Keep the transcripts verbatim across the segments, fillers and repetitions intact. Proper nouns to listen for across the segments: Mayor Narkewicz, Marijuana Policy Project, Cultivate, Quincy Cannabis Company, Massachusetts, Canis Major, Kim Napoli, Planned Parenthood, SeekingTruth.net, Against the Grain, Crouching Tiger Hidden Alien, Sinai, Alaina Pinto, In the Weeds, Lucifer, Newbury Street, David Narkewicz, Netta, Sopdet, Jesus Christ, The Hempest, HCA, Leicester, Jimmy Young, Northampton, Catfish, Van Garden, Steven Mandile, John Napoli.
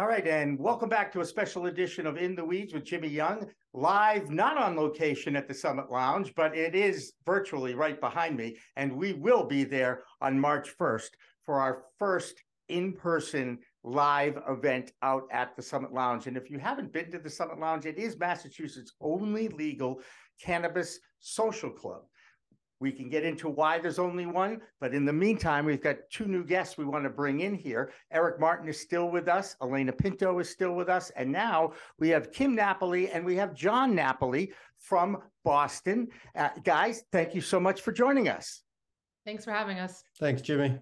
All right, and welcome back to a special edition of In the Weeds with Jimmy Young, live, not on location at the Summit Lounge, but it is virtually right behind me, and we will be there on March first for our first in-person live event out at the Summit Lounge. And if you haven't been to the Summit Lounge, it is Massachusetts' only legal cannabis social club. We can get into why there's only one, but in the meantime, we've got two new guests we want to bring in here. Eric Martin is still with us, Alaina Pinto is still with us, and now we have Kim Napoli and we have John Napoli from Boston. Uh, guys, thank you so much for joining us. Thanks for having us. Thanks, Jimmy.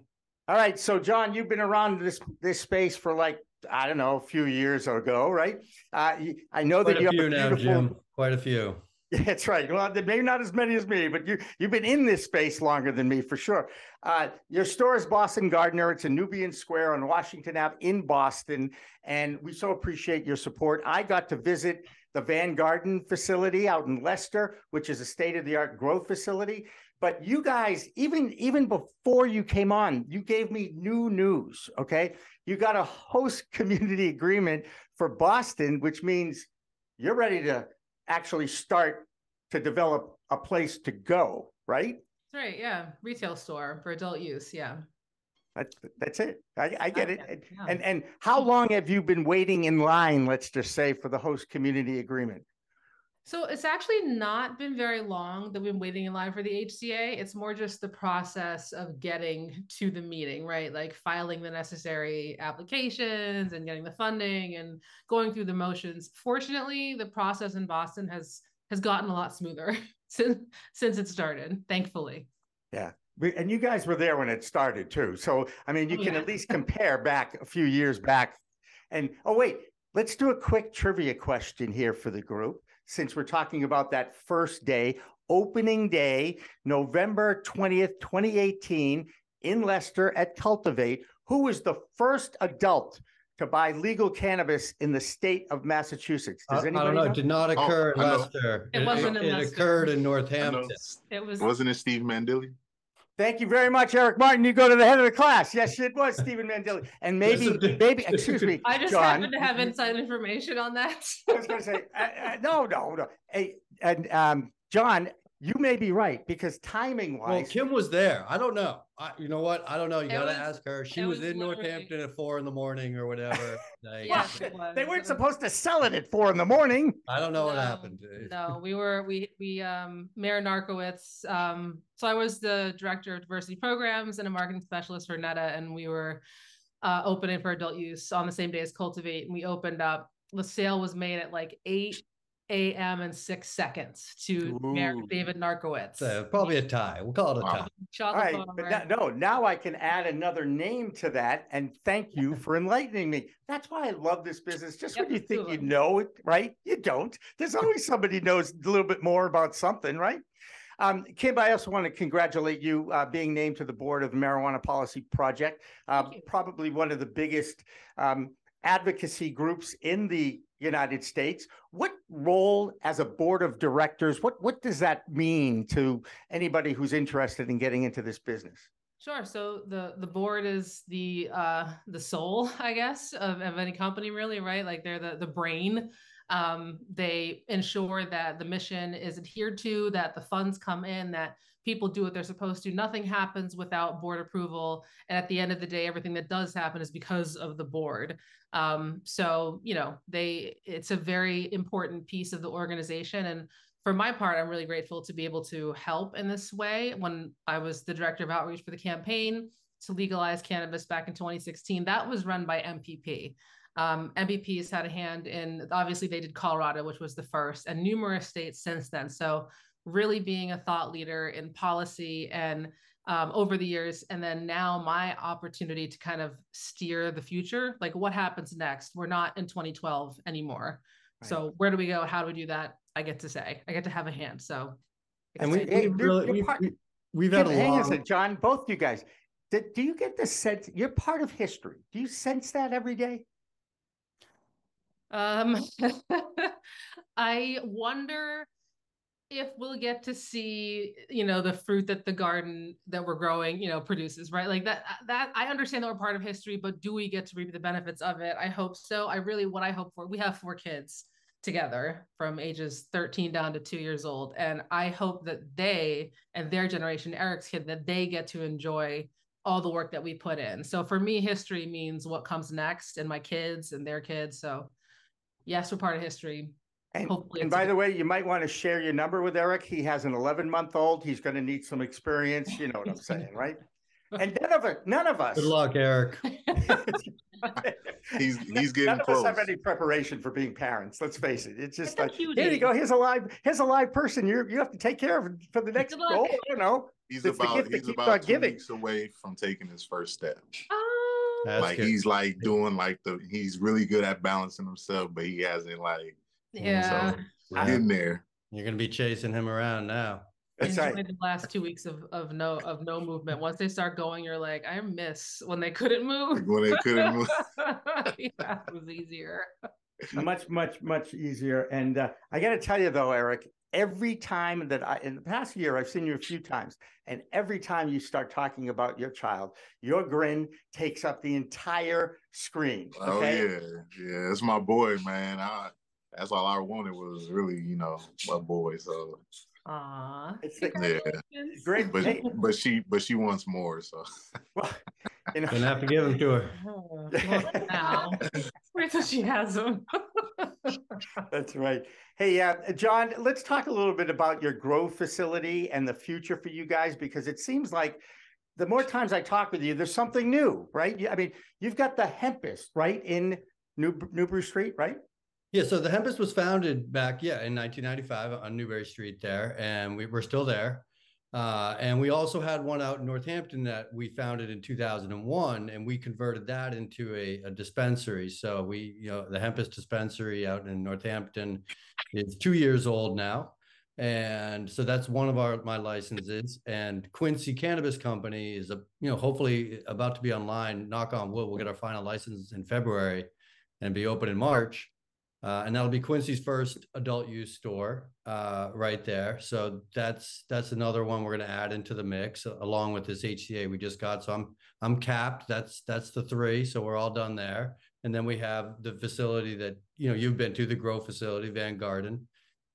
All right, so John, you've been around this, this space for like, I don't know, a few years ago, right? Uh, I know that you have a few now, Jim. Quite a few. That's right. Well, maybe not as many as me, but you, you've been in this space longer than me for sure. Uh, your store is Boston Gardener. It's in Nubian Square on Washington Avenue in Boston, and we so appreciate your support. I got to visit the Van Garden facility out in Leicester, which is a state-of-the-art grow facility. But you guys, even, even before you came on, you gave me new news, okay? You got a host community agreement for Boston, which means you're ready to actually start to develop a place to go, right? That's right, yeah. Retail store for adult use, yeah. That's, that's it. I, I get it. it. Yeah. And, and how long have you been waiting in line, let's just say, for the host community agreement? So it's actually not been very long that we've been waiting in line for the H C A. It's more just the process of getting to the meeting, right? Like filing the necessary applications and getting the funding and going through the motions. Fortunately, the process in Boston has has gotten a lot smoother since, since it started, thankfully. Yeah. We, and you guys were there when it started too. So, I mean, you can yeah. at least compare back a few years back. And, oh, wait, let's do a quick trivia question here for the group, since we're talking about that first day, opening day, November twentieth, twenty eighteen, in Leicester at Cultivate. Who was the first adult to buy legal cannabis in the state of Massachusetts? Does uh, anybody I don't know. know? It did not occur oh, in Leicester. It, it wasn't it, in Leicester. It occurred in Northampton. It was, wasn't it Steven Mandile? Thank you very much, Eric Martin. You go to the head of the class. Yes, it was Steven Mandile. And maybe, maybe, excuse me, I just John. happen to have inside information on that. I was going to say, uh, uh, no, no, no. Hey, and um, John, you may be right, because timing-wise. Well, Kim was there. I don't know. I, you know what? I don't know. You got to ask her. She was, was in Northampton at four in the morning or whatever. Like, yeah, they weren't supposed to sell it at four in the morning. I don't know no, what happened. No, we were, we, we, um, Mayor Narkewicz. Um, so I was the director of diversity programs and a marketing specialist for Netta. And we were uh, opening for adult use on the same day as Cultivate. And we opened up, the sale was made at like eight a m and six seconds to Ooh. Mayor David Narkewicz. Uh, probably a tie. We'll call it a tie. All right, but now, no, now I can add another name to that, and thank you for enlightening me. That's why I love this business. Just yep, when you think absolutely. you know it, right? You don't. There's always somebody knows a little bit more about something, right? Um, Kim, I also want to congratulate you uh, being named to the board of the Marijuana Policy Project, uh, probably one of the biggest um, advocacy groups in the United States. What role as a board of directors, what, what does that mean to anybody who's interested in getting into this business? Sure. So the, the board is the, uh, the soul, I guess, of, of any company really, right? Like they're the, the brain. Um, they ensure that the mission is adhered to, that the funds come in, that people do what they're supposed to. Nothing happens without board approval. And at the end of the day, everything that does happen is because of the board. Um, so, you know, they, it's a very important piece of the organization. And for my part, I'm really grateful to be able to help in this way. When I was the director of outreach for the campaign to legalize cannabis back in twenty sixteen, that was run by M P P. Um, M V P has had a hand in, obviously they did Colorado, which was the first, and numerous states since then. So really being a thought leader in policy and um, over the years, and then now my opportunity to kind of steer the future, like what happens next? We're not in twenty twelve anymore. Right. So where do we go? How do we do that? I get to say, I get to have a hand. So, and we, we really, we've, part, we've had a lot. John, both you guys, do, do you get the sense, you're part of history. Do you sense that every day? Um, I wonder if we'll get to see, you know, the fruit that the garden that we're growing, you know, produces, right? Like that, that I understand that we're part of history, but do we get to reap the benefits of it? I hope so. I really, what I hope for, we have four kids together from ages thirteen down to two years old. And I hope that they and their generation, Eric's kid, that they get to enjoy all the work that we put in. So for me, history means what comes next and my kids and their kids. So yes, we're part of history. And, and by the way, you might want to share your number with Eric. He has an eleven month old. He's going to need some experience. You know what I'm saying, right? And none of, it, none of us. Good luck, Eric. he's he's getting none close. None of us have any preparation for being parents. Let's face it. It's just That's like, here you go. Here's a live, here's a live person. You you have to take care of for the next goal. I don't know. He's it's about he's about two giving. weeks away from taking his first step. Oh, That's like good. He's like doing like the. He's really good at balancing himself, but he hasn't like. Yeah, so, right in there. You're gonna be chasing him around now. That's right. The last two weeks of of no of no movement. Once they start going, you're like, I miss when they couldn't move. Like when they couldn't move, yeah, it was easier. Much, much, much easier. And uh, I got to tell you though, Eric, every time that I in the past year I've seen you a few times, and every time you start talking about your child, your grin takes up the entire screen. Okay? Oh yeah, yeah, it's my boy, man. I. That's all I wanted was really, you know, my boy. So, ah, yeah, great. But hey. but she but she wants more. So, well, you know, gonna have to give them to her. Oh, well, now, wait till she has them. That's right. Hey, uh, John, let's talk a little bit about your grow facility and the future for you guys, because it seems like the more times I talk with you, there's something new, right? I mean, you've got the Hempest right in Newb Newbury Street, right? Yeah, so the Hempest was founded back, yeah, in nineteen ninety-five on Newbury Street there, and we were still there. Uh, and we also had one out in Northampton that we founded in two thousand one, and we converted that into a, a dispensary. So we, you know, the Hempest dispensary out in Northampton is two years old now. And so that's one of our my licenses. And Quincy Cannabis Company is, a you know, hopefully about to be online, knock on wood, we'll get our final license in February and be open in March. Uh, and that'll be Quincy's first adult use store uh, right there. So that's that's another one we're going to add into the mix along with this H C A we just got. So I'm I'm capped. That's that's the three. So we're all done there. And then we have the facility that, you know, you've been to, the grow facility, Van Garden,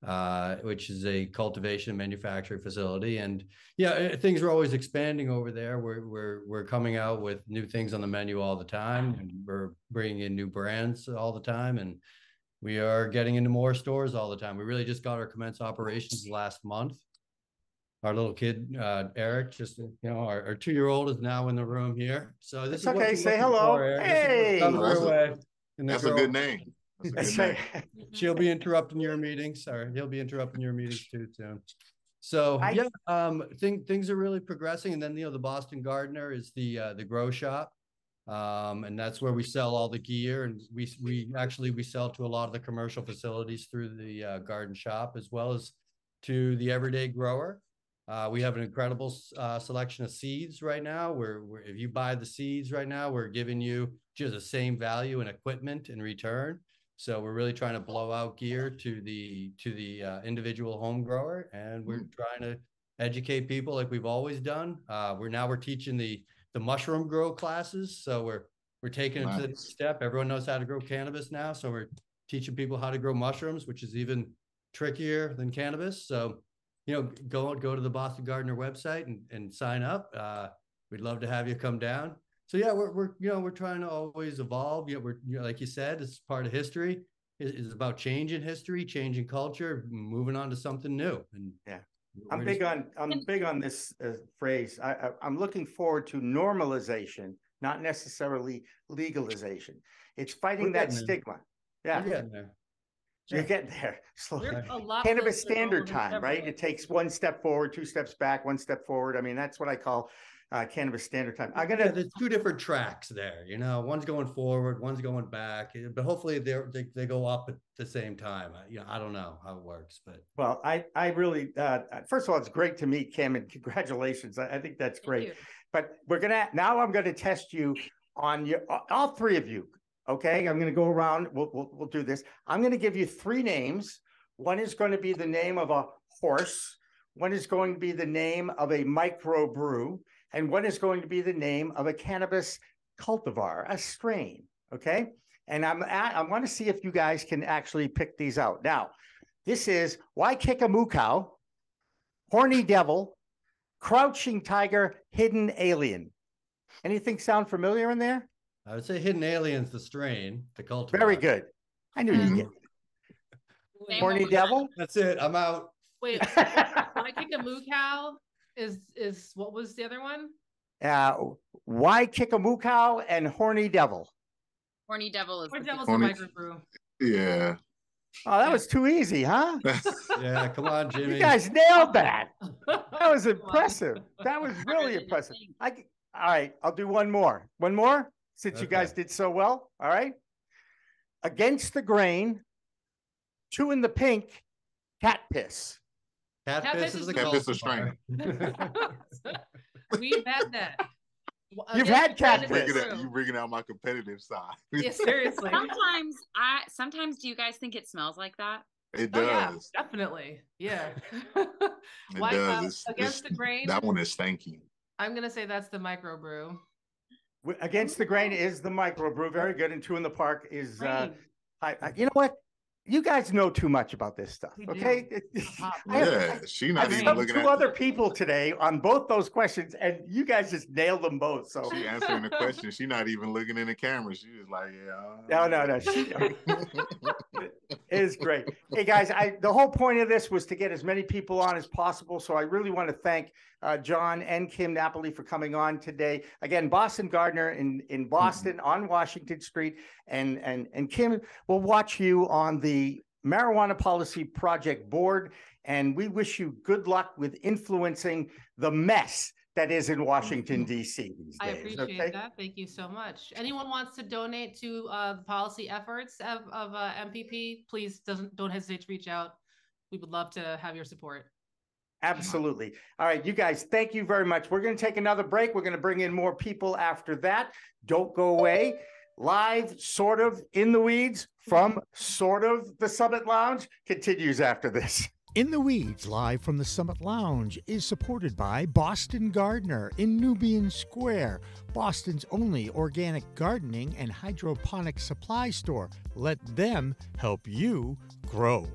uh, which is a cultivation manufacturing facility. And yeah, things are always expanding over there. We're we're we're coming out with new things on the menu all the time, and we're bringing in new brands all the time, and we are getting into more stores all the time. We really just got our commence operations last month. Our little kid, uh, Eric, just, you know, our, our two-year-old is now in the room here. So this it's is okay. What say hello. For, hey, that's, a, way. that's a good name. That's a good name. She'll be interrupting your meetings. Sorry, he'll be interrupting your meetings too soon. So I, yeah, um, think, things are really progressing. And then, you know, the Boston Gardener is the uh, the grow shop. Um, and that's where we sell all the gear, and we we actually we sell to a lot of the commercial facilities through the uh, garden shop, as well as to the everyday grower. Uh, we have an incredible uh, selection of seeds right now. Where if you buy the seeds right now, we're giving you just the same value and equipment in return. So we're really trying to blow out gear to the to the uh, individual home grower, and we're trying to educate people like we've always done. Uh, we're now we're teaching the the mushroom grow classes. So we're, we're taking it nice. to the step. Everyone knows how to grow cannabis now. So we're teaching people how to grow mushrooms, which is even trickier than cannabis. So, you know, go go to the Boston Gardener website and, and sign up. Uh, we'd love to have you come down. So yeah, we're, we're you know, we're trying to always evolve. You know, we're, you know, like you said, it's part of history. It, it's about changing history, changing culture, moving on to something new. And yeah. I'm big on I'm big on this uh, phrase. I, I, I'm looking forward to normalization, not necessarily legalization. It's fighting that stigma. Yeah, we're getting there. You're getting there slowly. Cannabis standard time, right? It takes one step forward, two steps back, one step forward. I mean, that's what I call uh, cannabis standard time. I'm gonna. Yeah, there's two different tracks there. You know, one's going forward, one's going back, but hopefully they they go up at the same time. I, you know, I don't know how it works, but well, I I really uh, first of all, it's great to meet Kim, and congratulations. I, I think that's great. But we're gonna now. I'm gonna test you on your all three of you. Okay, I'm gonna go around. We'll we'll, we'll do this. I'm gonna give you three names. One is going to be the name of a horse, one is going to be the name of a microbrew, and one is going to be the name of a cannabis cultivar, a strain, okay? And I'm at, I want to see if you guys can actually pick these out. Now, this is Why Kick a Moo Cow, Horny Devil, Crouching Tiger, Hidden Alien. Anything sound familiar in there? I would say Hidden Alien's the strain, the cultivar. Very good. I knew mm-hmm. you'd get it. Horny Devil? That's it. I'm out. Wait, Why Kick a Moo Cow is, is what was the other one? Uh, Why Kick a Moo Cow and Horny Devil. Horny Devil is Horny Devil's Horny... a microbrew. Yeah. Oh, that was too easy, huh? Yeah, come on, Jimmy. You guys nailed that. That was impressive. That was really impressive. I, all right, I'll do one more. One more, since okay. you guys did so well. All right. Against the Grain, Two in the Pink, Cat Piss. Cat, cat piss, piss is a cat piss strain. We've had that. You've uh, had catfish. You're bringing out my competitive side. Yeah, seriously. Sometimes I. Sometimes do you guys think it smells like that? It does. Oh, yeah, definitely. Yeah. It Why does. It's, Against it's, the Grain. That one is stanky. I'm gonna say that's the microbrew. Against the Grain is the microbrew. Very good. And Two in the Park is. Uh, I, I, you know what? You guys know too much about this stuff, we okay? yeah, I, she not I even looking two at other it. People today on both those questions, and you guys just nailed them both. So she answering the question. She's not even looking in the camera. She's just like, yeah. No, no, no. She, it is great. Hey guys, I the whole point of this was to get as many people on as possible. So I really want to thank uh, John and Kim Napoli for coming on today. Again, Boston Gardener in in Boston mm-hmm. on Washington Street, and and and Kim will watch you on the. The Marijuana Policy Project board, and we wish you good luck with influencing the mess that is in Washington, D C these days. I appreciate okay? that. Thank you so much. Anyone wants to donate to uh, the policy efforts of, of uh, M P P, please doesn't, don't hesitate to reach out. We would love to have your support. Absolutely. All right, you guys, thank you very much. We're going to take another break. We're going to bring in more people after that. Don't go away. Live, sort of, In the Weeds, from sort of the Summit Lounge, continues after this. In the Weeds, live from the Summit Lounge, is supported by Boston Gardener in Nubian Square, Boston's only organic gardening and hydroponic supply store. Let them help you grow.